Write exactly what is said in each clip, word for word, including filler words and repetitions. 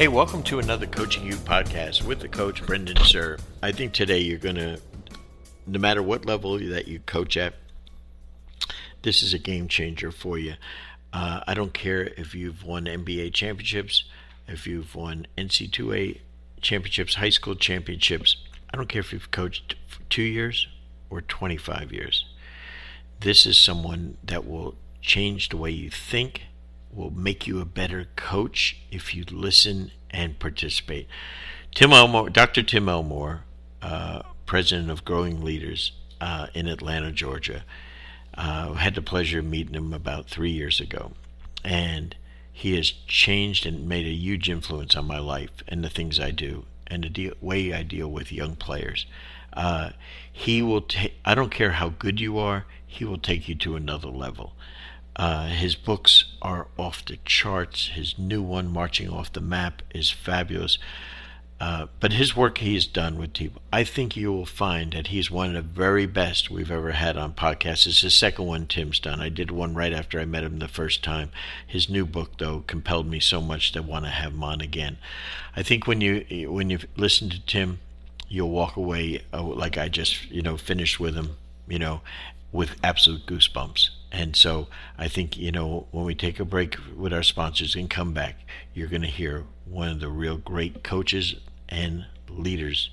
Hey, welcome to another Coaching You podcast with the coach, Brendan Sir. I think today you're going to, no matter what level that you coach at, this is a game changer for you. Uh, I don't care if you've won N B A championships, if you've won N C A A championships, high school championships. I don't care if you've coached for two years or twenty-five years. This is someone that will change the way you think, will make you a better coach if you listen and participate. Tim Elmore, Doctor Tim Elmore, uh, president of Growing Leaders uh, in Atlanta, Georgia, uh, had the pleasure of meeting him about three years ago. And he has changed and made a huge influence on my life and the things I do and the deal, way I deal with young players. Uh, he will. Ta- I don't care how good you are, he will take you to another level. Uh, his books are off the charts. His new one, Marching Off the Map, is fabulous. Uh, but his work he has done with people, I think you will find that he's one of the very best we've ever had on podcasts. It's the second one Tim's done. I did one right after I met him the first time. His new book, though, compelled me so much to want to have him on again. I think when you when you listen to Tim, you'll walk away uh, like I just you know finished with him, you know, with absolute goosebumps. And so I think, you know, when we take a break with our sponsors and come back, you're going to hear one of the real great coaches and leaders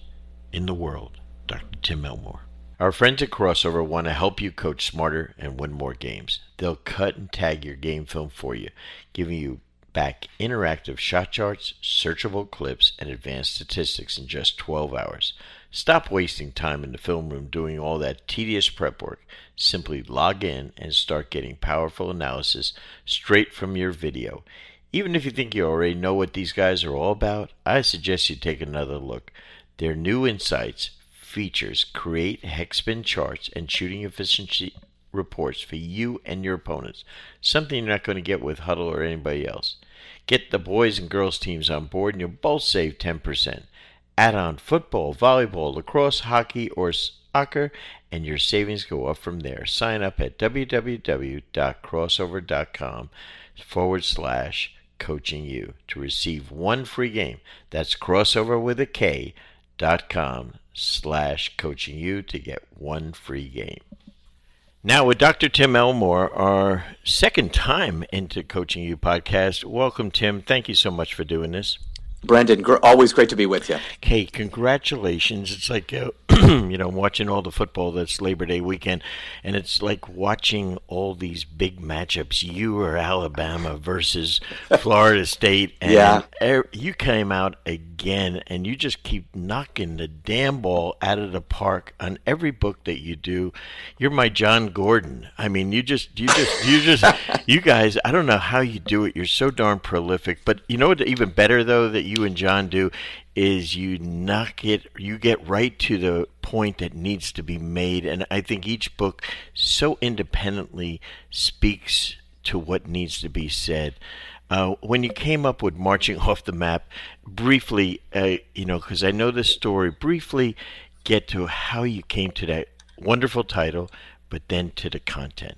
in the world, Doctor Tim Elmore. Our friends at Crossover want to help you coach smarter and win more games. They'll cut and tag your game film for you, giving you back interactive shot charts, searchable clips, and advanced statistics in just twelve hours. Stop wasting time in the film room doing all that tedious prep work. Simply log in and start getting powerful analysis straight from your video. Even if you think you already know what these guys are all about, I suggest you take another look. Their new insights, features, create hexbin charts, and shooting efficiency reports for you and your opponents, something you're not going to get with Huddle or anybody else. Get the boys and girls teams on board and you'll both save ten percent. Add on football, volleyball, lacrosse, hockey, or soccer, and your savings go up from there. Sign up at www.crossover.com forward slash coaching you to receive one free game. That's crossover with a K dot com slash coaching you to get one free game. Now with Doctor Tim Elmore, our second time into Coaching You podcast. Welcome, Tim. Thank you so much for doing this. Brendan, gr- always great to be with you. Hey, congratulations. It's like, uh, you know, watching all the football that's Labor Day weekend, and it's like watching all these big matchups. You or Alabama versus Florida State. And yeah. er- you came out again, and you just keep knocking the damn ball out of the park on every book that you do. You're my John Gordon. I mean, you just, you just, you just, you guys, I don't know how you do it. You're so darn prolific. But you know what, even better, though, that you and John do is you knock it, you get right to the point that needs to be made. And I think each book so independently speaks to what needs to be said. Uh, when you came up with Marching Off the Map, briefly, uh, you know, because I know this story, briefly get to how you came to that wonderful title, but then to the content.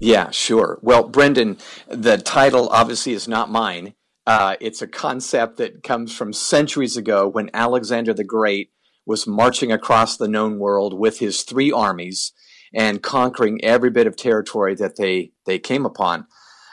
Yeah, sure. Well, Brendan, the title obviously is not mine. Uh, it's a concept that comes from centuries ago when Alexander the Great was marching across the known world with his three armies and conquering every bit of territory that they, they came upon.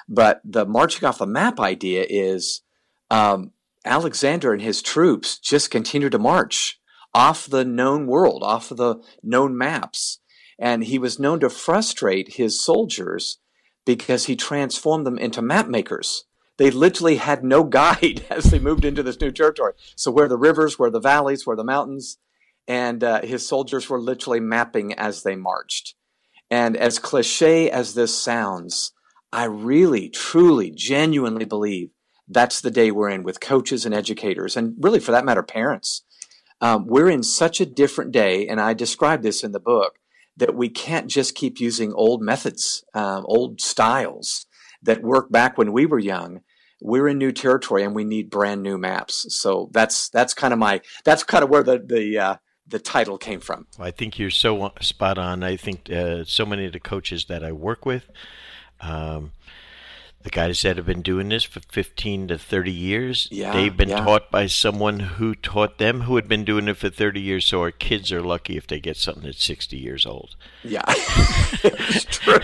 But the marching off the map idea is um, Alexander and his troops just continue to march off the known world, off of the known maps. And he was known to frustrate his soldiers because he transformed them into map makers. They literally had no guide as they moved into this new territory. So where the rivers, where the valleys, where the mountains, and uh, his soldiers were literally mapping as they marched. And as cliche as this sounds, I really, truly, genuinely believe that's the day we're in with coaches and educators, and really for that matter, parents. Um, we're in such a different day, and I describe this in the book, that we can't just keep using old methods, um, old styles that worked back when we were young. We're in new territory and we need brand new maps. So that's that's kind of my that's kind of where the the uh, the title came from. Well, I think you're so spot on. I think uh, so many of the coaches that I work with, um, The guys that have been doing this for fifteen to thirty years, yeah, they've been yeah. taught by someone who taught them who had been doing it for thirty years. So our kids are lucky if they get something that's sixty years old. Yeah, it's true.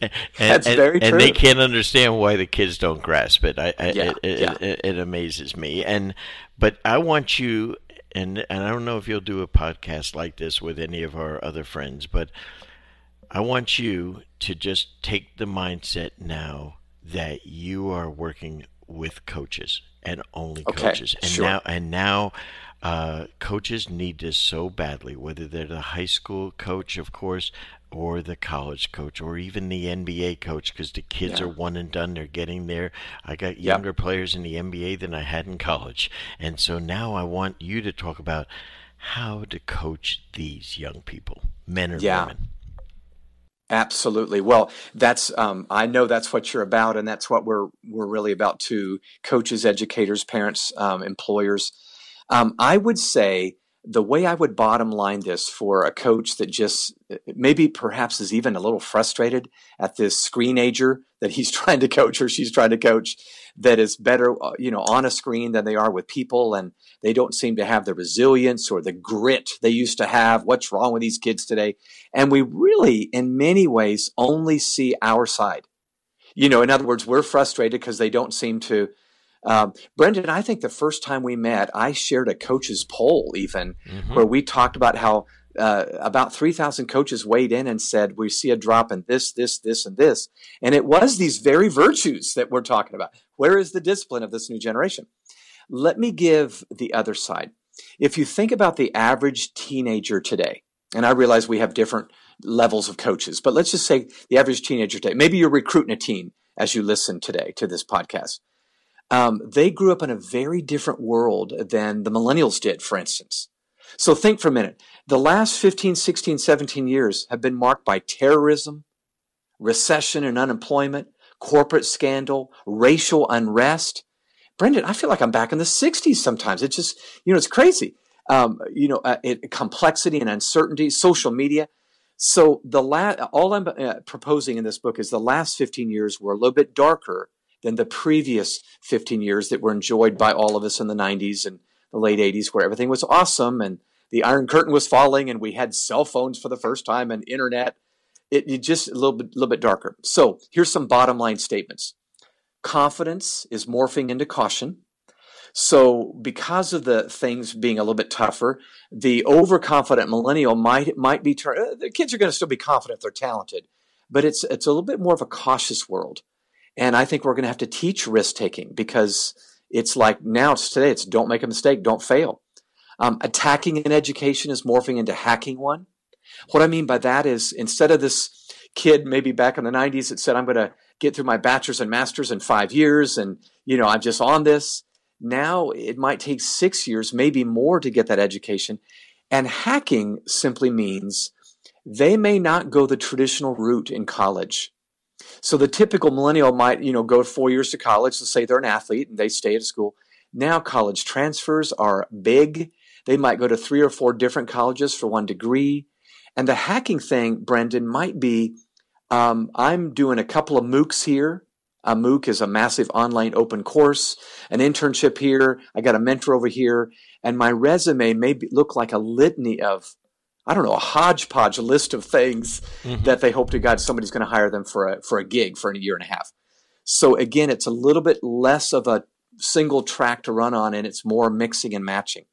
and, that's and, very true. And they can't understand why the kids don't grasp it. I, I, yeah, it, yeah. It, it, it amazes me. And But I want you, and, and I don't know if you'll do a podcast like this with any of our other friends, but I want you to just take the mindset now that you are working with coaches and only okay, coaches. And sure. now and now uh, coaches need this so badly, whether they're the high school coach, of course, or the college coach, or even the N B A coach, because the kids yeah. are one and done. They're getting there. I got younger yep. players in the N B A than I had in college. And so now I want you to talk about how to coach these young people, men or yeah. women. Absolutely. Well, that's um, I know that's what you're about, and that's what we're we're really about too. Coaches, educators, parents, um, employers. Um, I would say the way I would bottom line this for a coach that just maybe perhaps is even a little frustrated at this screenager that he's trying to coach or she's trying to coach that is better, you know, on a screen than they are with people, and they don't seem to have the resilience or the grit they used to have. What's wrong with these kids today? And we really, in many ways, only see our side. You know, in other words, we're frustrated because they don't seem to. Um, Brendan, I think the first time we met, I shared a coach's poll even mm-hmm. where we talked about how uh, about three thousand coaches weighed in and said, we see a drop in this, this, this, and this. And it was these very virtues that we're talking about. Where is the discipline of this new generation? Let me give the other side. If you think about the average teenager today, and I realize we have different levels of coaches, but let's just say the average teenager today, maybe you're recruiting a teen as you listen today to this podcast. Um, they grew up in a very different world than the millennials did, for instance. So think for a minute. The last fifteen, sixteen, seventeen years have been marked by terrorism, recession and unemployment, corporate scandal, racial unrest. Brendan, I feel like I'm back in the sixties sometimes. It's just, you know, it's crazy. Um, you know, uh, it, complexity and uncertainty, social media. So the la- all I'm uh, proposing in this book is the last fifteen years were a little bit darker than the previous fifteen years that were enjoyed by all of us in the nineties and the late eighties, where everything was awesome and the Iron Curtain was falling and we had cell phones for the first time and internet. It, it just a little bit, little bit darker. So here's some bottom line statements. Confidence is morphing into caution. So because of the things being a little bit tougher, the overconfident millennial might might be turn- – the kids are going to still be confident if they're talented, but it's it's a little bit more of a cautious world. And I think we're going to have to teach risk-taking because it's like now, it's today, it's don't make a mistake, don't fail. Um, attacking an education is morphing into hacking one. What I mean by that is instead of this kid maybe back in the nineties that said, I'm going to get through my bachelor's and master's in five years and, you know, I'm just on this. Now it might take six years, maybe more to get that education. And hacking simply means they may not go the traditional route in college. So the typical millennial might, you know, go four years to college. Let's say they're an athlete and they stay at a school. Now college transfers are big. They might go to three or four different colleges for one degree. And the hacking thing, Brendan, might be um, I'm doing a couple of MOOCs here. A MOOC is a massive online open course, an internship here. I got a mentor over here. And my resume may be, look like a litany of I don't know, a hodgepodge list of things mm-hmm. that they hope to God somebody's going to hire them for a for a gig for a year and a half. So again, it's a little bit less of a single track to run on, and it's more mixing and matching.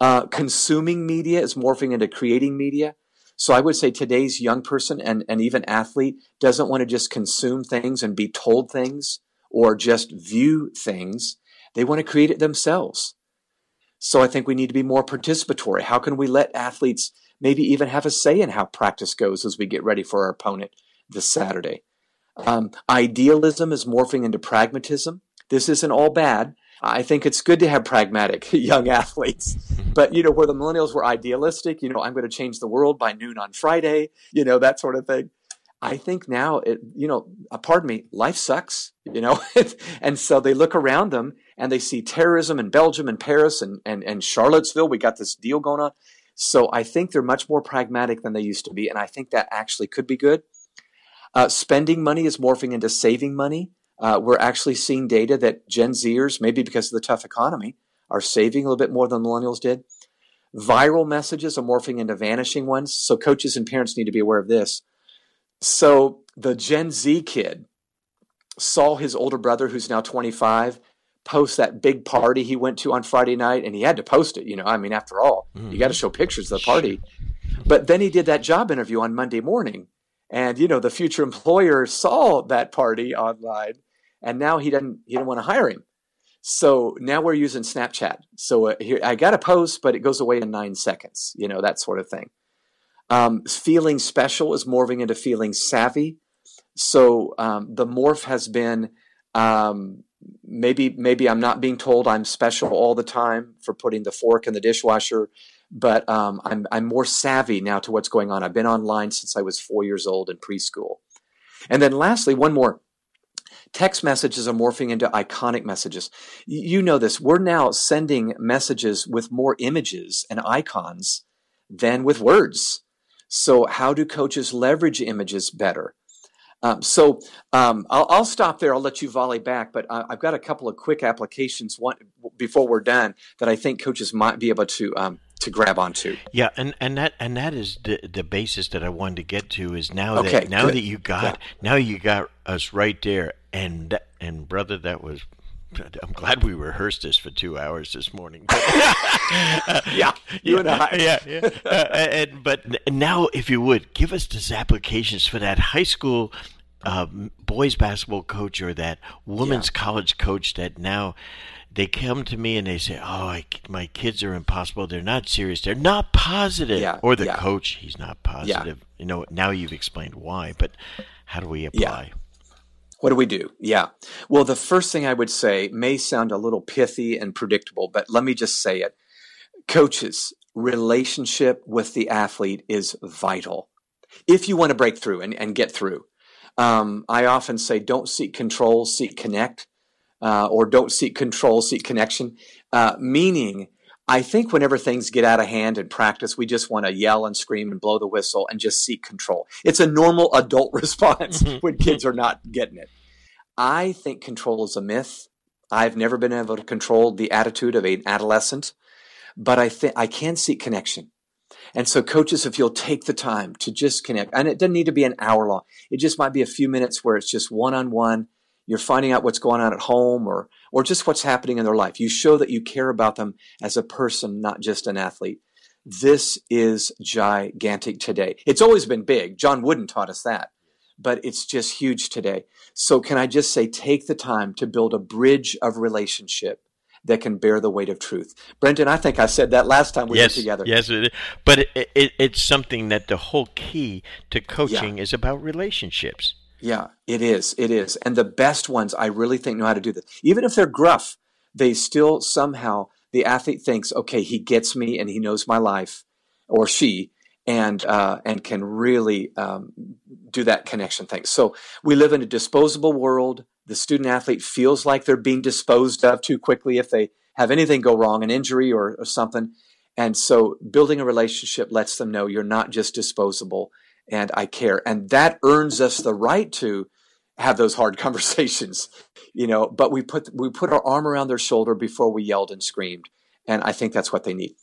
Uh, consuming media is morphing into creating media. So I would say today's young person and, and even athlete doesn't want to just consume things and be told things or just view things. They want to create it themselves. So I think we need to be more participatory. How can we let athletes maybe even have a say in how practice goes as we get ready for our opponent this Saturday. Um, idealism is morphing into pragmatism. This isn't all bad. I think it's good to have pragmatic young athletes. But, you know, where the millennials were idealistic, you know, I'm going to change the world by noon on Friday, you know, that sort of thing. I think now, it, you know, uh, pardon me, life sucks, you know. And so they look around them and they see terrorism in Belgium and Paris and, and, and Charlottesville. We got this deal going on. So I think they're much more pragmatic than they used to be, and I think that actually could be good. Uh, spending money is morphing into saving money. Uh, we're actually seeing data that Gen Zers, maybe because of the tough economy, are saving a little bit more than millennials did. Viral messages are morphing into vanishing ones. So coaches and parents need to be aware of this. So the Gen Z kid saw his older brother, who's now twenty-five, post that big party he went to on Friday night, and he had to post it. You know, I mean, after all, mm. you got to show pictures of the party. But then he did that job interview on Monday morning. And, you know, the future employer saw that party online, and now he doesn't, he didn't want to hire him. So now we're using Snapchat. So uh, here, I got a post, but it goes away in nine seconds, you know, that sort of thing. Um, feeling special is morphing into feeling savvy. So um, the morph has been um, maybe maybe I'm not being told I'm special all the time for putting the fork in the dishwasher, but um, I'm, I'm more savvy now to what's going on. I've been online since I was four years old in preschool. And then lastly, one more. Text messages are morphing into iconic messages. You know this. We're now sending messages with more images and icons than with words. So how do coaches leverage images better? Um, so um, I'll, I'll stop there. I'll let you volley back. But uh, I've got a couple of quick applications one, before we're done that I think coaches might be able to um, to grab onto. Yeah, and, and that and that is the, the basis that I wanted to get to is now okay, that now good. that you got yeah. now you got us right there. And and brother, that was. I'm glad we rehearsed this for two hours this morning. But, uh, yeah, you yeah, and I. Yeah, yeah. Uh, and but now, if you would, give us those applications for that high school uh, boys basketball coach or that women's yeah. college coach that now. They come to me and they say, oh, I, my kids are impossible. They're not serious. They're not positive. Yeah, or the yeah. coach, he's not positive. Yeah. You know, now you've explained why, but how do we apply? Yeah. What do we do? Yeah. Well, the first thing I would say may sound a little pithy and predictable, but let me just say it. Coaches, relationship with the athlete is vital. If you want to break through and, and get through, um, I often say don't seek control, seek connect. Uh, or don't seek control, seek connection, uh, meaning I think whenever things get out of hand in practice, we just want to yell and scream and blow the whistle and just seek control. It's a normal adult response when kids are not getting it. I think control is a myth. I've never been able to control the attitude of an adolescent, but I think I can seek connection. And so coaches, if you'll take the time to just connect, and it doesn't need to be an hour long. It just might be a few minutes where it's just one-on-one. You're finding out what's going on at home or or just what's happening in their life. You show that you care about them as a person, not just an athlete. This is gigantic today. It's always been big. John Wooden taught us that, but it's just huge today. So can I just say, take the time to build a bridge of relationship that can bear the weight of truth. Brendan, I think I said that last time we yes, were together. Yes, it is. But it, it, it's something that the whole key to coaching yeah. is about relationships. Yeah, it is. It is. And the best ones, I really think, know how to do this. Even if they're gruff, they still somehow, the athlete thinks, okay, he gets me and he knows my life, or she, and uh, and can really um, do that connection thing. So we live in a disposable world. The student athlete feels like they're being disposed of too quickly if they have anything go wrong, an injury or, or something. And so building a relationship lets them know you're not just disposable. And I care. And that earns us the right to have those hard conversations, you know, but we put, we put our arm around their shoulder before we yelled and screamed. And I think that's what they need.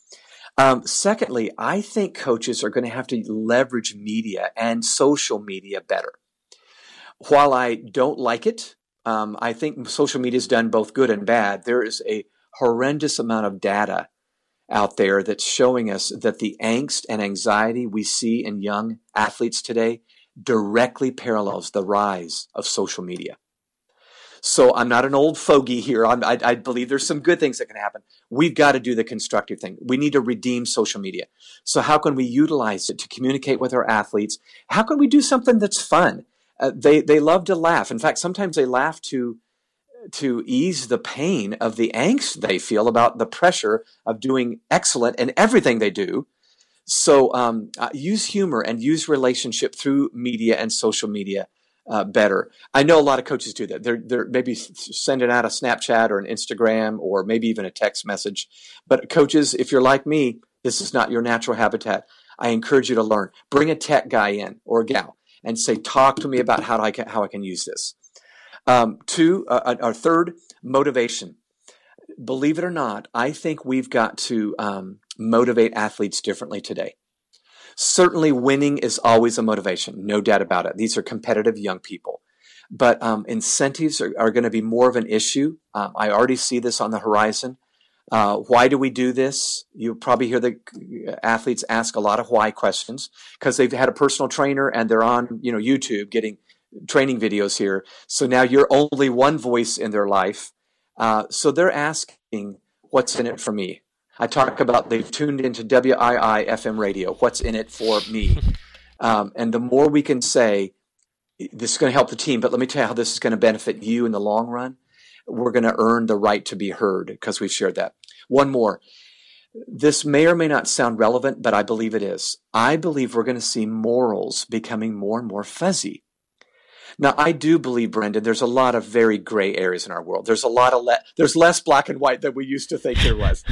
Um, secondly, I think coaches are going to have to leverage media and social media better. While I don't like it, um, I think social media has done both good and bad. There is a horrendous amount of data out there that's showing us that the angst and anxiety we see in young athletes today directly parallels the rise of social media. So I'm not an old fogey here. I'm, I, I believe there's some good things that can happen. We've got to do the constructive thing. We need to redeem social media. So how can we utilize it to communicate with our athletes? How can we do something that's fun? Uh, they, they love to laugh. In fact, sometimes they laugh to to ease the pain of the angst they feel about the pressure of doing excellent in everything they do. So um, uh, use humor and use relationship through media and social media uh, better. I know a lot of coaches do that. They're, they're maybe sending out a Snapchat or an Instagram or maybe even a text message. But coaches, if you're like me, this is not your natural habitat. I encourage you to learn. Bring a tech guy in or a gal and say, talk to me about how I can, how I can use this. Um, two, uh, our third, motivation. Believe it or not, I think we've got to um, motivate athletes differently today. Certainly winning is always a motivation, no doubt about it. These are competitive young people. But um, incentives are, are going to be more of an issue. Um, I already see this on the horizon. Uh, why do we do this? You'll probably hear the athletes ask a lot of why questions because they've had a personal trainer and they're on, you know, YouTube getting training videos here. So now you're only one voice in their life. Uh, so they're asking, what's in it for me? I talk about they've tuned into W I I F M radio. What's in it for me? Um, and the more we can say, this is going to help the team, but let me tell you how this is going to benefit you in the long run. We're going to earn the right to be heard because we've shared that. One more. This may or may not sound relevant, but I believe it is. I believe we're going to see morals becoming more and more fuzzy. Now, I do believe, Brendan, there's a lot of very gray areas in our world. There's a lot of le- there's less black and white than we used to think there was.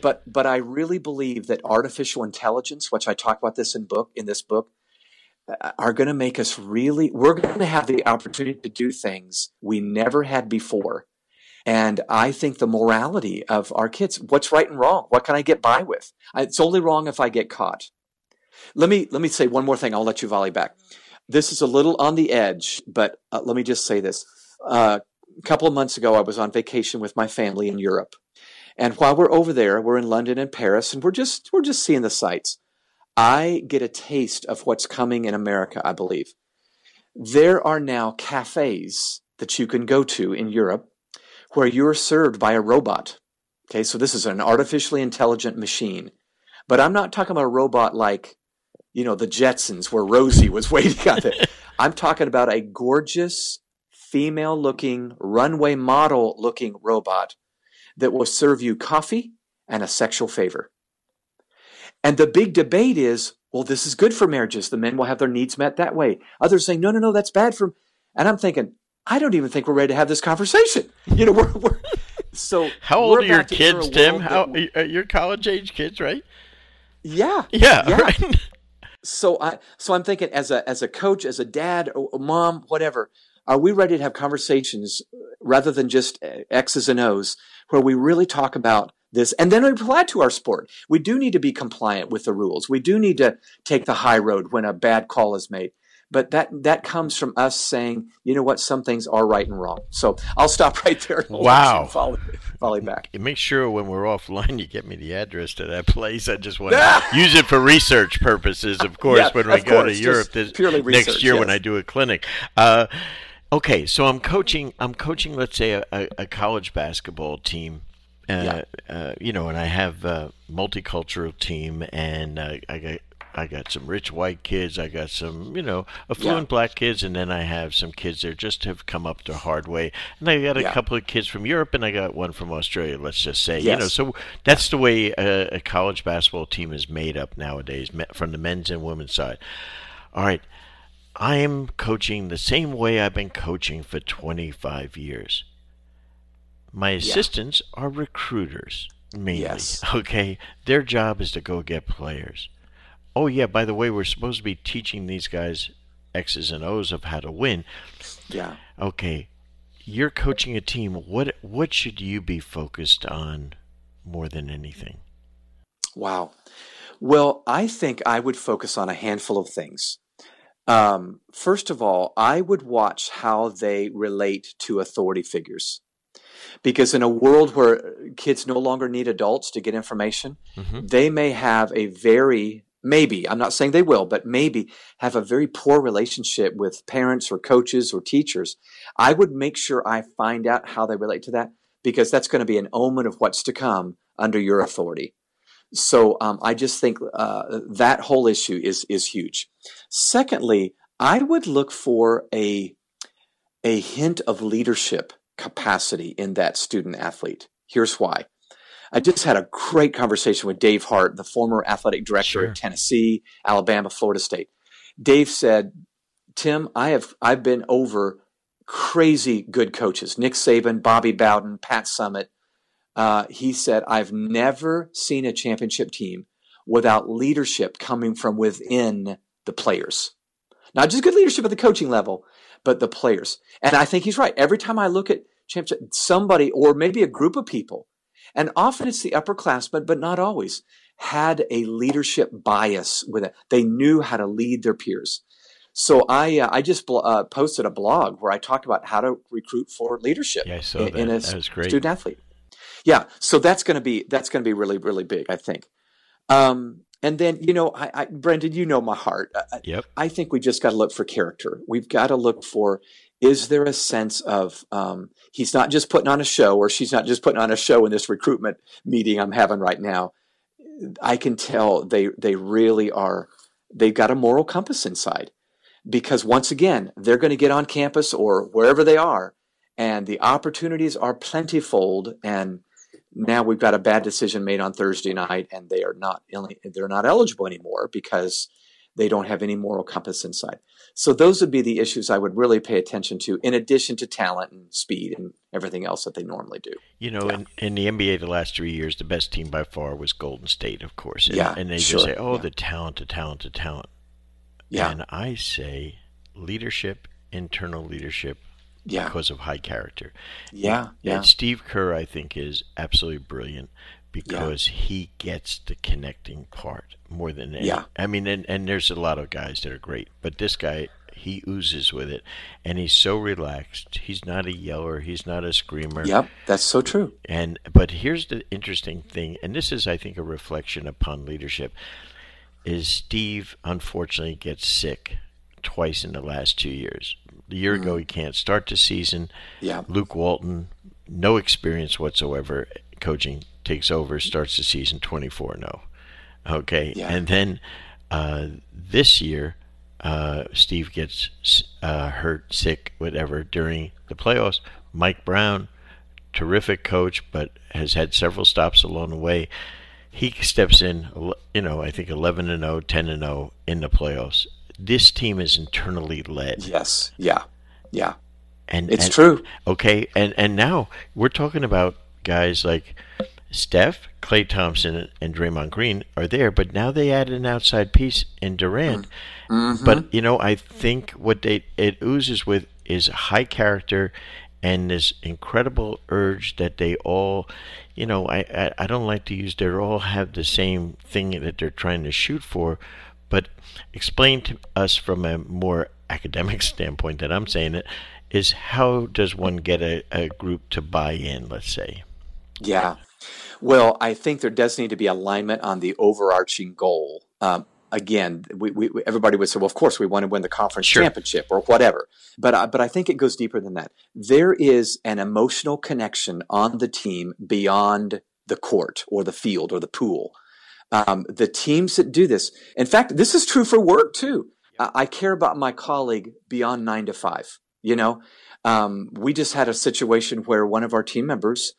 But but I really believe that artificial intelligence, which I talk about this in book in this book, are going to make us really, we're going to have the opportunity to do things we never had before. And I think the morality of our kids, what's right and wrong? What can I get by with? It's only wrong if I get caught. Let me let me say one more thing. I'll let you volley back. This is a little on the edge, but uh, let me just say this. Uh, a couple of months ago, I was on vacation with my family in Europe. And while we're over there, we're in London and Paris, and we're just we're just seeing the sights. I get a taste of what's coming in America, I believe. There are now cafes that you can go to in Europe where you're served by a robot. Okay, so this is an artificially intelligent machine. But I'm not talking about a robot like, you know, the Jetsons where Rosie was waiting on it. I'm talking about a gorgeous, female-looking, runway model-looking robot that will serve you coffee and a sexual favor. And the big debate is, well, this is good for marriages. The men will have their needs met that way. Others saying, no, no, no, that's bad for. And I'm thinking, I don't even think we're ready to have this conversation. You know, we're, we're so. How old are your kids, Tim? How are your college age kids, right? Yeah, yeah, yeah. Right? So I, so I'm thinking, as a as a coach, as a dad, or mom, whatever, are we ready to have conversations rather than just X's and O's, where we really talk about this, and then we apply to our sport. We do need to be compliant with the rules. We do need to take the high road when a bad call is made. But that that comes from us saying, you know what, some things are right and wrong. So I'll stop right there. And wow. Follow, follow back. Make sure when we're offline, you get me the address to that place. I just want to use it for research purposes, of course, yeah, when we go course, to Europe this, research, next year yes. when I do a clinic. Uh, okay, so I'm coaching, I'm coaching, let's say, a, a, a college basketball team. Uh, yeah. uh, you know, and I have a multicultural team, and uh, I got I got some rich white kids, I got some, you know, affluent yeah. black kids, and then I have some kids that just have come up the hard way, and I got a yeah. couple of kids from Europe, and I got one from Australia, let's just say, yes. you know, so that's the way a, a college basketball team is made up nowadays, from the men's and women's side. All right, I am coaching the same way I've been coaching for twenty-five years. My assistants yeah. are recruiters, mainly. Yes. Okay, their job is to go get players. Oh yeah, by the way, we're supposed to be teaching these guys X's and O's of how to win. Yeah. Okay, you're coaching a team. What what should you be focused on more than anything? Wow. Well, I think I would focus on a handful of things. Um, first of all, I would watch how they relate to authority figures. Because in a world where kids no longer need adults to get information, mm-hmm. they may have a very, maybe, I'm not saying they will, but maybe have a very poor relationship with parents or coaches or teachers. I would make sure I find out how they relate to that, because that's going to be an omen of what's to come under your authority. So um, I just think uh, that whole issue is is huge. Secondly, I would look for a a hint of leadership capacity in that student athlete. Here's why. I just had a great conversation with Dave Hart, the former athletic director sure. of Tennessee, Alabama, Florida State. Dave said, Tim, I have, I've been over crazy good coaches, Nick Saban, Bobby Bowden, Pat Summit. Uh, he said, I've never seen a championship team without leadership coming from within the players. Not just good leadership at the coaching level, but the players. And I think he's right. Every time I look at championship, somebody or maybe a group of people, and often it's the upperclassmen, but not always, had a leadership bias with it. They knew how to lead their peers. So I uh, I just bl- uh, posted a blog where I talked about how to recruit for leadership yeah, I saw in, that. in a that was great. student athlete. Yeah, so that's going to be that's going to be really really big, I think. Um, and then you know, I, I, Brendan, you know my heart. I, yep. I think we just got to look for character. We've got to look for, is there a sense of um, he's not just putting on a show, or she's not just putting on a show in this recruitment meeting I'm having right now. I can tell they they really are. They've got a moral compass inside. Because once again, they're going to get on campus or wherever they are, and the opportunities are plentiful. And now we've got a bad decision made on Thursday night, and they are not they're not eligible anymore because they don't have any moral compass inside. So those would be the issues I would really pay attention to, in addition to talent and speed and everything else that they normally do. You know, yeah. in, in the N B A the last three years, the best team by far was Golden State, of course. And, yeah, and they sure. just say, oh, yeah. the talent, the talent, the talent. Yeah. And I say leadership, internal leadership, yeah. because of high character. Yeah, and, yeah. And Steve Kerr, I think, is absolutely brilliant because yeah. he gets the connecting part more than any. Yeah. I mean, and, and there's a lot of guys that are great, but this guy, he oozes with it, and he's so relaxed. He's not a yeller. He's not a screamer. Yep, that's so true. And but here's the interesting thing, and this is, I think, a reflection upon leadership. Is Steve, unfortunately, gets sick twice in the last two years. A year mm-hmm. ago, he can't start the season. Yeah. Luke Walton, no experience whatsoever coaching, takes over, starts the season twenty-four and oh. Okay. Yeah. And then uh, this year, uh, Steve gets uh, hurt, sick, whatever, during the playoffs. Mike Brown, terrific coach, but has had several stops along the way. He steps in, you know, I think eleven and oh, ten and oh in the playoffs. This team is internally led. Yes, yeah, yeah. And it's and, true. Okay, and, and now we're talking about guys like Steph, Klay Thompson, and Draymond Green are there, but now they add an outside piece in Durant. Mm-hmm. But, you know, I think what they it oozes with is high character and this incredible urge that they all, you know, I, I, I don't like to use, they all have the same thing that they're trying to shoot for. But explain to us from a more academic standpoint that I'm saying it, is how does one get a, a group to buy in, let's say? Yeah. Well, I think there does need to be alignment on the overarching goal. Um, Again, we, we, everybody would say, well, of course, we want to win the conference sure. championship or whatever. But I, but I think it goes deeper than that. There is an emotional connection on the team beyond the court or the field or the pool. Um, the teams that do this, in fact, this is true for work, too. I, I care about my colleague beyond nine to five. You know, um, we just had a situation where one of our team members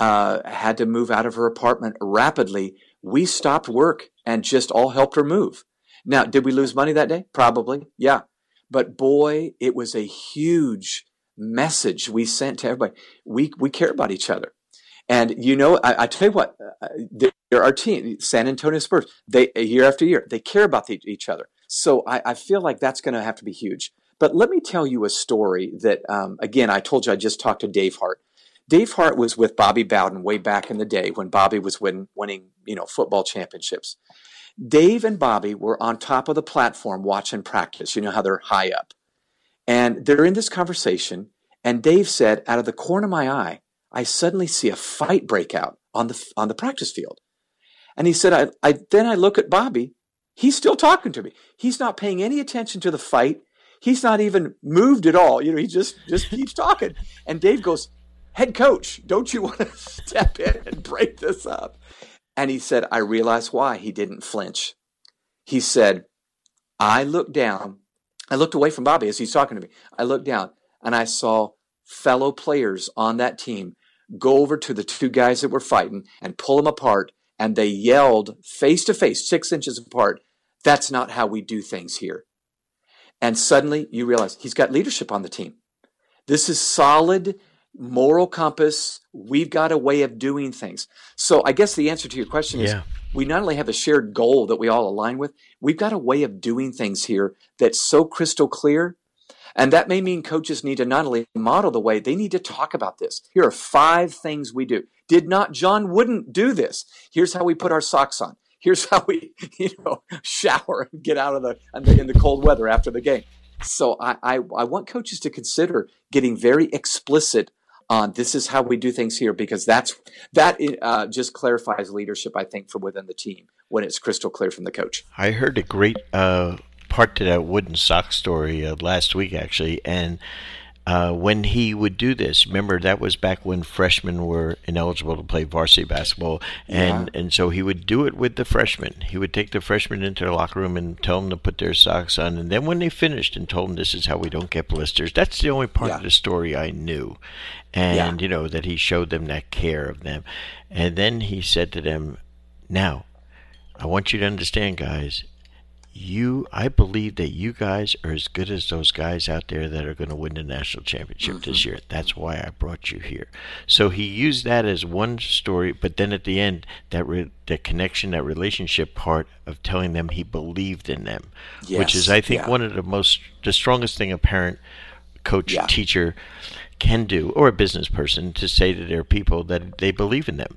uh, had to move out of her apartment rapidly. We stopped work and just all helped her move. Now, did we lose money that day? Probably, yeah. But boy, it was a huge message we sent to everybody. We we care about each other. And you know, I, I tell you what, uh, there are teams, San Antonio Spurs, they year after year, they care about the, each other. So I, I feel like that's going to have to be huge. But let me tell you a story that, um, again, I told you I just talked to Dave Hart. Dave Hart was with Bobby Bowden way back in the day when Bobby was win, winning, you know, football championships. Dave and Bobby were on top of the platform watching practice. You know how they're high up. And they're in this conversation, and Dave said, out of the corner of my eye, I suddenly see a fight break out on the on the practice field. And he said, I, I then I look at Bobby. He's still talking to me. He's not paying any attention to the fight. He's not even moved at all. You know, he just, just keeps talking. And Dave goes, head coach, don't you want to step in and break this up? And he said, I realize why he didn't flinch. He said, I looked down. I looked away from Bobby as he's talking to me. I looked down and I saw fellow players on that team go over to the two guys that were fighting and pull them apart. And they yelled face to face, six inches apart, that's not how we do things here. And suddenly you realize he's got leadership on the team. This is solid moral compass. We've got a way of doing things. So I guess the answer to your question is yeah. we not only have a shared goal that we all align with, we've got a way of doing things here that's so crystal clear. And that may mean coaches need to not only model the way, they need to talk about this. Here are five things we do. Did not John Wooden do this? Here's how we put our socks on. Here's how we, you know, shower and get out of the, in the cold weather after the game. So I, I, I want coaches to consider getting very explicit on this is how we do things here, because that's that uh, just clarifies leadership, I think, from within the team when it's crystal clear from the coach. I heard a great uh, part to that Wooden sock story uh, last week, actually, and uh, when he would do this, remember that was back when freshmen were ineligible to play varsity basketball, and, yeah. and so he would do it with the freshmen. He would take the freshmen into the locker room and tell them to put their socks on, and then when they finished and told them this is how we don't get blisters, that's the only part yeah. of the story I knew. And, yeah. you know, that he showed them that care of them. And then he said to them, now, I want you to understand, guys, you, I believe that you guys are as good as those guys out there that are going to win the national championship mm-hmm. this year. That's why I brought you here. So he used that as one story, but then at the end, that re- the connection, that relationship part of telling them he believed in them, yes. which is, I think, yeah. one of the most, the strongest thing a parent, coach, yeah. teacher can do, or a business person, to say to their people that they believe in them.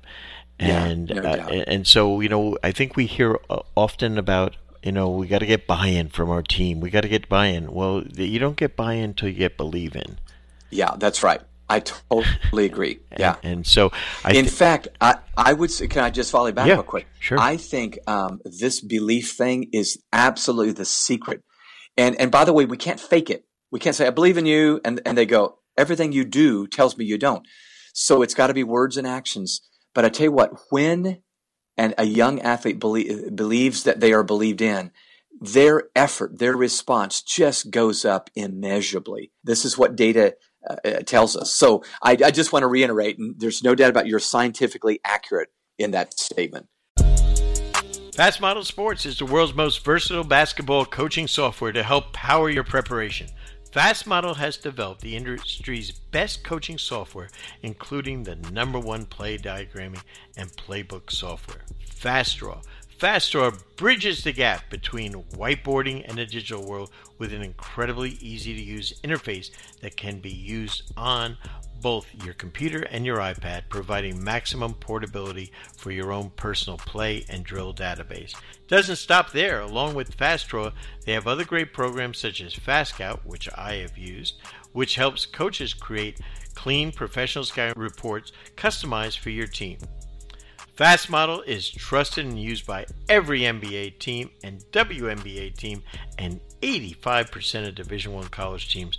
And yeah, no doubt. uh, and so, you know, I think we hear often about, you know, we got to get buy-in from our team. We got to get buy-in. Well, you don't get buy-in until you get believe in. Yeah, that's right. I totally agree. Yeah. And, and so I in th- fact, I, I would say, can I just follow back yeah, real quick? Sure. I think um, this belief thing is absolutely the secret. And, and by the way, we can't fake it. We can't say, I believe in you, and, and they go, everything you do tells me you don't. So it's got to be words and actions. But I tell you what, when and a young athlete belie- believes that they are believed in, their effort, their response just goes up immeasurably. This is what data uh, tells us. So I, I just want to reiterate, and there's no doubt about you're scientifically accurate in that statement. FastModel Sports is the world's most versatile basketball coaching software to help power your preparation. FastModel has developed the industry's best coaching software, including the number one play diagramming and playbook software, FastDraw. FastDraw bridges the gap between whiteboarding and the digital world with an incredibly easy-to-use interface that can be used on both your computer and your iPad, providing maximum portability for your own personal play and drill database. Doesn't stop there. Along with FastDraw, they have other great programs such as FastScout, which I have used, which helps coaches create clean professional scouting reports customized for your team. FastModel is trusted and used by every N B A team and W N B A team and eighty-five percent of Division I college teams,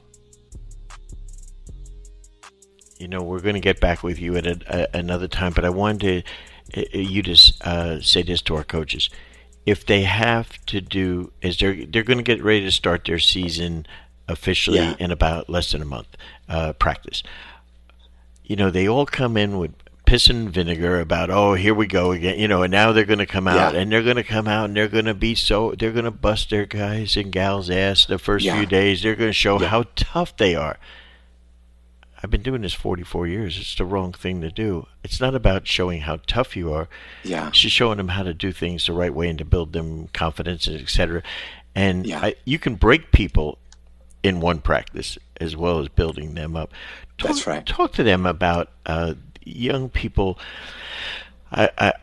You know, we're going to get back with you at a, a, another time, but I wanted to, uh, you to uh, say this to our coaches. If they have to do, is they're, they're going to get ready to start their season officially yeah. in about less than a month uh, practice. You know, they all come in with piss and vinegar about, oh, here we go again, you know, and now they're going to come out yeah. and they're going to come out and they're going to be so, they're going to bust their guys and gals' ass the first yeah. few days. They're going to show yeah. how tough they are. I've been doing this forty-four years. It's the wrong thing to do. It's not about showing how tough you are. Yeah. It's just showing them how to do things the right way and to build them confidence, et cetera. And yeah. I, you can break people in one practice as well as building them up. Talk, That's right. Talk to them about uh, young people. I, I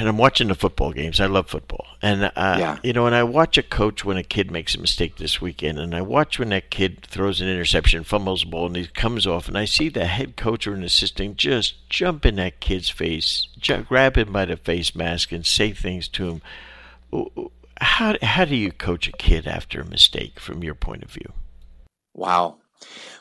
and I'm watching the football games. I love football. And, uh, yeah. you know, and I watch a coach when a kid makes a mistake this weekend, and I watch when that kid throws an interception, fumbles the ball, and he comes off, and I see the head coach or an assistant just jump in that kid's face, j- grab him by the face mask and say things to him. How, how do you coach a kid after a mistake from your point of view? Wow.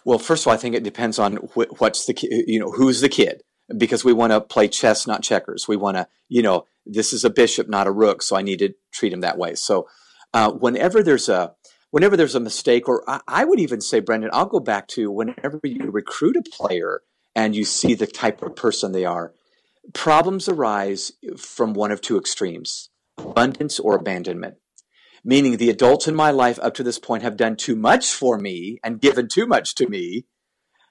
Well, first of all, I think it depends on wh- what's the ki- you know, who's the kid. Because we want to play chess, not checkers. We want to, you know, this is a bishop, not a rook, so I need to treat him that way. So uh, whenever there's a whenever there's a mistake, or I, I would even say, Brendan, I'll go back to whenever you recruit a player and you see the type of person they are, problems arise from one of two extremes, abundance or abandonment. Meaning the adults in my life up to this point have done too much for me and given too much to me.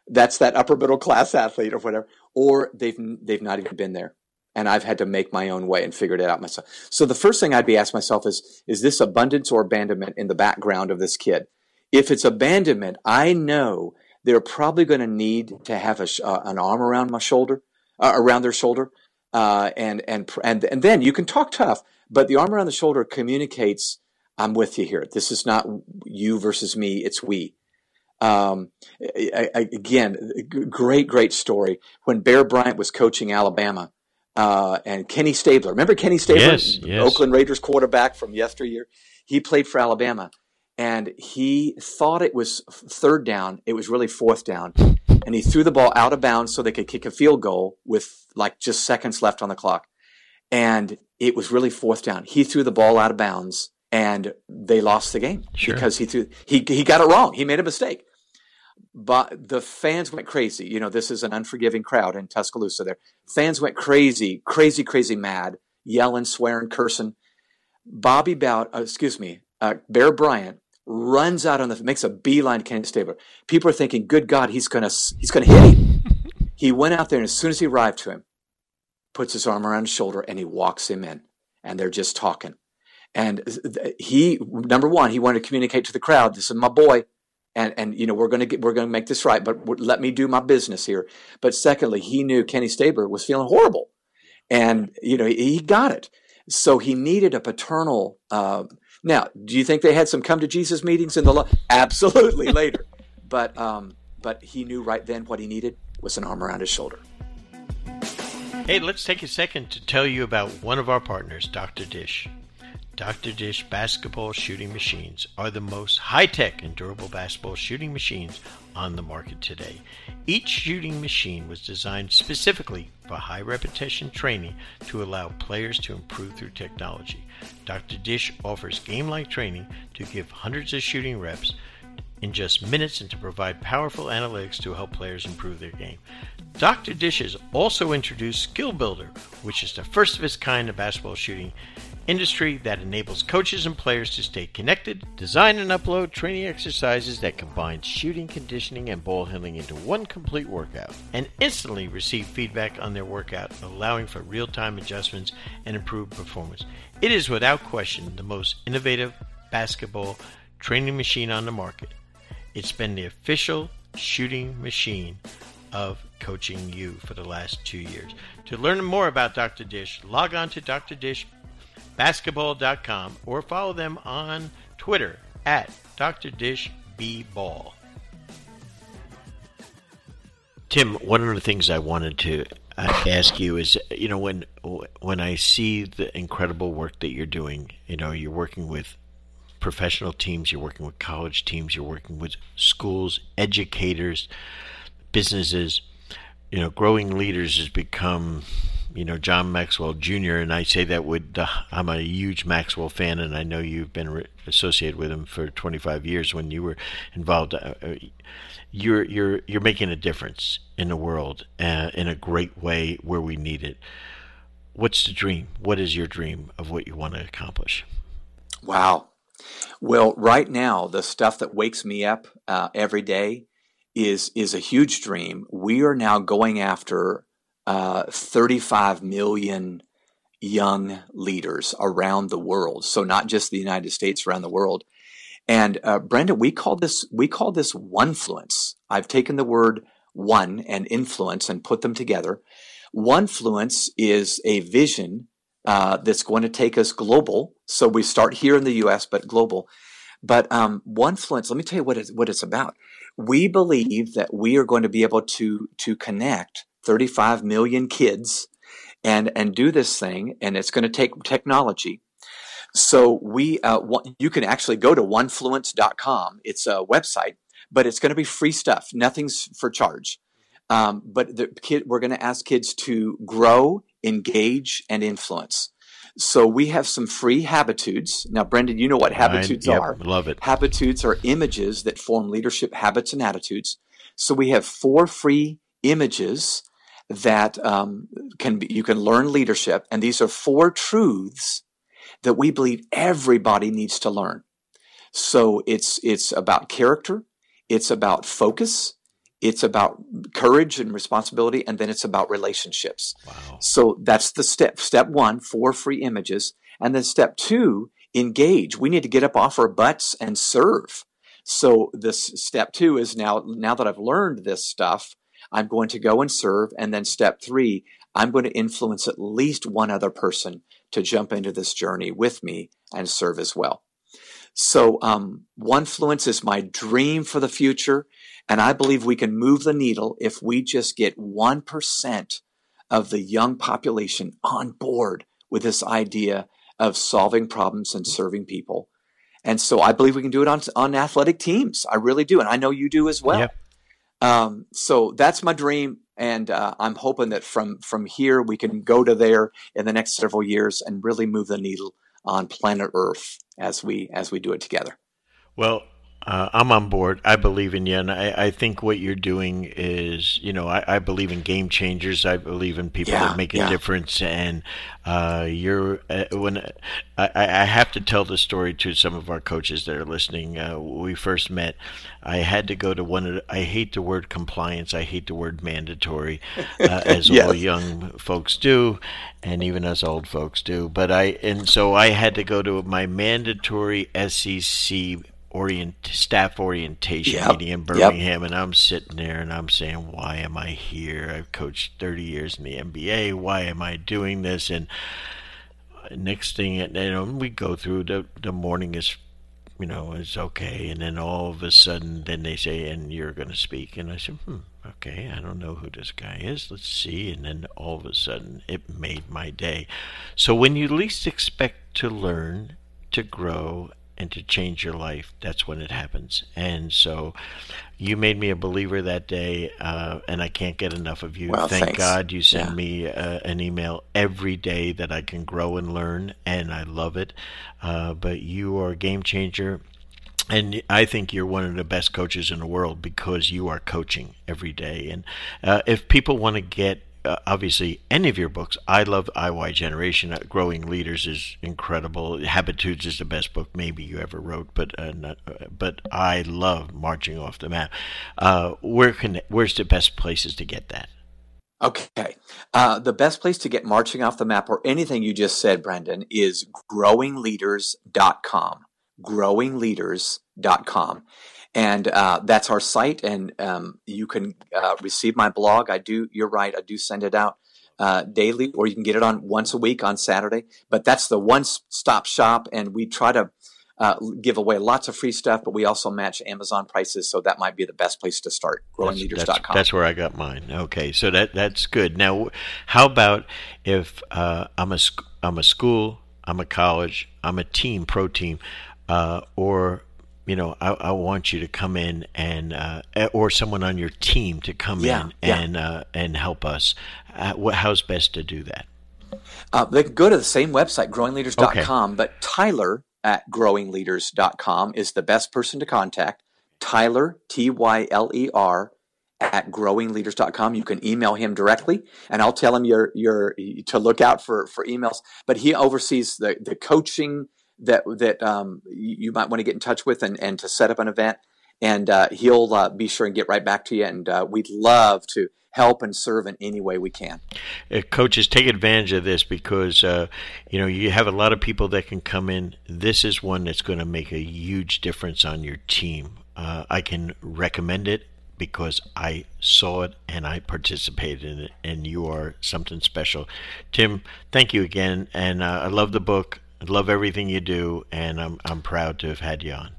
That's that upper middle class athlete or whatever, or they've they've not even been there. And I've had to make my own way and figured it out myself. So the first thing I'd be asking myself is, is this abundance or abandonment in the background of this kid? If it's abandonment, I know they're probably going to need to have a, uh, an arm around my shoulder, uh, around their shoulder. Uh, and, and, and, and then you can talk tough, but the arm around the shoulder communicates, I'm with you here. This is not you versus me. It's we. Um, I, I, again, great, great story. When Bear Bryant was coaching Alabama, Uh, and Kenny Stabler, remember Kenny Stabler, yes, yes. Oakland Raiders quarterback from yesteryear. He played for Alabama, and he thought it was third down. It was really fourth down, and he threw the ball out of bounds so they could kick a field goal with like just seconds left on the clock. And it was really fourth down. He threw the ball out of bounds, and they lost the game sure. because he threw he he got it wrong. He made a mistake. But the fans went crazy. You know, this is an unforgiving crowd in Tuscaloosa there. Fans went crazy, crazy, crazy mad, yelling, swearing, cursing. Bobby Bowden, uh, excuse me, uh, Bear Bryant runs out on the, makes a beeline to Kenny Stabler. People are thinking, good God, he's going to he's gonna hit him. He went out there, and as soon as he arrived to him, puts his arm around his shoulder, and he walks him in. And they're just talking. And he, number one, he wanted to communicate to the crowd, this is my boy. And, and you know, we're going to get, we're going to make this right, but let me do my business here. But secondly, he knew Kenny Stabler was feeling horrible, and, you know, he, he got it. So he needed a paternal. Uh, now, do you think they had some come to Jesus meetings in the law? Absolutely later. But, um, but he knew right then what he needed was an arm around his shoulder. Hey, let's take a second to tell you about one of our partners, Doctor Dish. Doctor Dish basketball shooting machines are the most high-tech and durable basketball shooting machines on the market today. Each shooting machine was designed specifically for high-repetition training to allow players to improve through technology. Doctor Dish offers game-like training to give hundreds of shooting reps in just minutes and to provide powerful analytics to help players improve their game. Doctor Dish has also introduced Skill Builder, which is the first of its kind in the basketball shooting industry that enables coaches and players to stay connected, design and upload training exercises that combine shooting, conditioning, and ball handling into one complete workout, and instantly receive feedback on their workout, allowing for real-time adjustments and improved performance. It is without question the most innovative basketball training machine on the market. It's been the official shooting machine of Coaching You for the last two years. To learn more about Doctor Dish, log on to Doctor Dish Basketball dot com or follow them on Twitter at Doctor Dish B Ball. Tim, one of the things I wanted to ask you is, you know, when when I see the incredible work that you're doing, you know, you're working with professional teams, you're working with college teams, you're working with schools, educators, businesses, you know, Growing Leaders has become, you know, John Maxwell Junior And I say that with, uh, I'm a huge Maxwell fan, and I know you've been re- associated with him for twenty-five years when you were involved. Uh, you're you're you're making a difference in the world uh, in a great way where we need it. What's the dream? What is your dream of what you want to accomplish? Wow. Well, right now, the stuff that wakes me up uh, every day is is a huge dream. We are now going after Uh, thirty-five million young leaders around the world. So not just the United States, around the world. And uh, Brenda, we call this we call this Onefluence. I've taken the word one and influence and put them together. Onefluence is a vision uh, that's going to take us global. So we start here in the U S, but global. But um, Onefluence, let me tell you what it's, what it's about. We believe that we are going to be able to to connect thirty-five million kids and, and do this thing. And it's going to take technology. So we, uh, w- you can actually go to onefluence dot com. It's a website, but it's going to be free stuff. Nothing's for charge. Um, but the kid, we're going to ask kids to grow, engage, and influence. So we have some free habitudes. Now, Brendan, you know what habitudes I, yep, are. I love it. Habitudes are images that form leadership habits and attitudes. So we have four free images that um, can be, you can learn leadership. And these are four truths that we believe everybody needs to learn. So it's it's about character, it's about focus, it's about courage and responsibility, and then it's about relationships. Wow. So that's the step. Step one, four free images. And then step two, engage. We need to get up off our butts and serve. So this step two is now, now that I've learned this stuff, I'm going to go and serve. And then step three, I'm going to influence at least one other person to jump into this journey with me and serve as well. So um, Onefluence is my dream for the future. And I believe we can move the needle if we just get one percent of the young population on board with this idea of solving problems and serving people. And so I believe we can do it on, on athletic teams. I really do. And I know you do as well. Yep. Um, so that's my dream. And uh, I'm hoping that from, from here, we can go to there in the next several years and really move the needle on planet Earth as we, as we do it together. Well, Uh, I'm on board. I believe in you. And I, I think what you're doing is, you know, I, I believe in game changers. I believe in people yeah, that make a yeah. difference. And uh, you're, uh, when I, I have to tell the story to some of our coaches that are listening. Uh, when we first met, I had to go to one of the, I hate the word compliance. I hate the word mandatory, uh, as yes. all young folks do. And even us old folks do. But I, and so I had to go to my mandatory S E C Orient, staff orientation yep. meeting in Birmingham, yep. and I'm sitting there and I'm saying, why am I here? I've coached thirty years in the N B A. Why am I doing this? And next thing, you know, we go through the the morning is, you know, it's okay. And then all of a sudden, then they say, and you're going to speak. And I said, hmm, okay, I don't know who this guy is. Let's see. And then all of a sudden, it made my day. So when you least expect to learn, to grow, and to change your life, that's when it happens. And so you made me a believer that day, uh, and I can't get enough of you. Well, Thank thanks. God you send yeah. me uh, an email every day that I can grow and learn, and I love it. Uh, but you are a game changer. And I think you're one of the best coaches in the world because you are coaching every day. And uh, if people want to get Uh, obviously, any of your books. I love I Y Generation. Uh, Growing Leaders is incredible. Habitudes is the best book maybe you ever wrote, but uh, not, uh, but I love Marching Off the Map. Uh, where can where's the best places to get that? Okay. Uh, the best place to get Marching Off the Map or anything you just said, Brendan, is growing leaders dot com. growing leaders dot com. And uh, that's our site, and um, you can uh, receive my blog. I do, you're right, I do send it out uh, daily, or you can get it on once a week on Saturday. But that's the one-stop shop, and we try to uh, give away lots of free stuff, but we also match Amazon prices, so that might be the best place to start, growing leaders dot com. That's, that's where I got mine. Okay, so that that's good. Now, how about if uh, I'm a, I'm a school, I'm a college, I'm a team, pro team, uh, or you know, I, I want you to come in and, uh, or someone on your team to come yeah, in and yeah. uh, and help us. Uh, how's best to do that? Uh, they can go to the same website, growing leaders dot com, okay. but Tyler at growing leaders dot com is the best person to contact. Tyler, T Y L E R, at growing leaders dot com. You can email him directly, and I'll tell him you're, you're, to look out for, for emails. But he oversees the, the coaching that that um, you might want to get in touch with and, and to set up an event. And uh, he'll uh, be sure and get right back to you. And uh, we'd love to help and serve in any way we can. Uh, coaches, take advantage of this because, uh, you know, you have a lot of people that can come in. This is one that's going to make a huge difference on your team. Uh, I can recommend it because I saw it and I participated in it. And you are something special. Tim, thank you again. And uh, I love the book. I love everything you do, and I'm I'm proud to have had you on.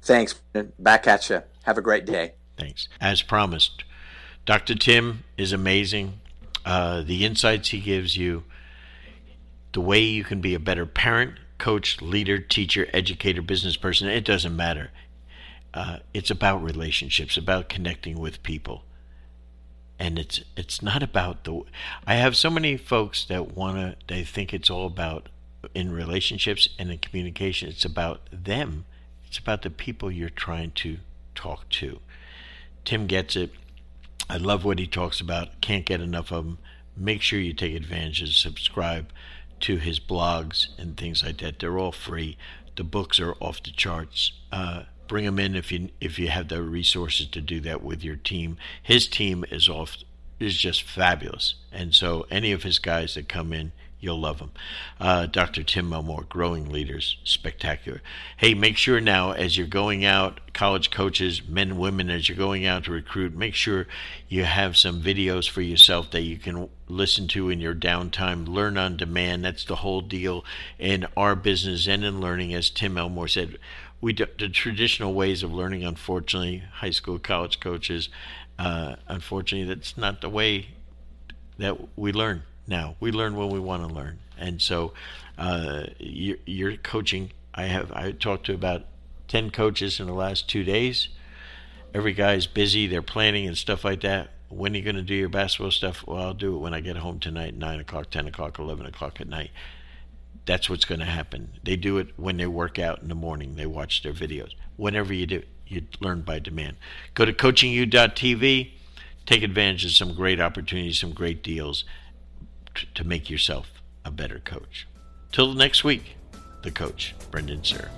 Thanks. Back at you. Have a great day. Thanks. As promised, Doctor Tim is amazing. Uh, the insights he gives you, the way you can be a better parent, coach, leader, teacher, educator, business person, it doesn't matter. Uh, it's about relationships, about connecting with people. And it's it's not about the... I have so many folks that want to... They think it's all about in relationships and in communication. It's about them. It's about the people you're trying to talk to. Tim gets it. I love what he talks about. Can't get enough of him. Make sure you take advantage and subscribe to his blogs and things like that. They're all free. The books are off the charts. Uh, bring them in if you if you have the resources to do that with your team. His team is off is just fabulous. And so any of his guys that come in, you'll love him. Uh, Doctor Tim Elmore, Growing Leaders, spectacular. Hey, make sure now as you're going out, college coaches, men and women, as you're going out to recruit, make sure you have some videos for yourself that you can listen to in your downtime. Learn on demand. That's the whole deal in our business and in learning. As Tim Elmore said, we do, the traditional ways of learning, unfortunately, high school, college coaches, uh, unfortunately, that's not the way that we learn. Now we learn when we want to learn, and so uh, you're, you're coaching. I have I talked to about ten coaches in the last two days. Every guy's busy; they're planning and stuff like that. When are you going to do your basketball stuff? Well, I'll do it when I get home tonight, nine o'clock, ten o'clock, eleven o'clock at night. That's what's going to happen. They do it when they work out in the morning. They watch their videos. Whenever you do, you learn by demand. Go to coaching u dot t v. Take advantage of some great opportunities, some great deals, to make yourself a better coach. Till next week, the coach, Brendan Sir.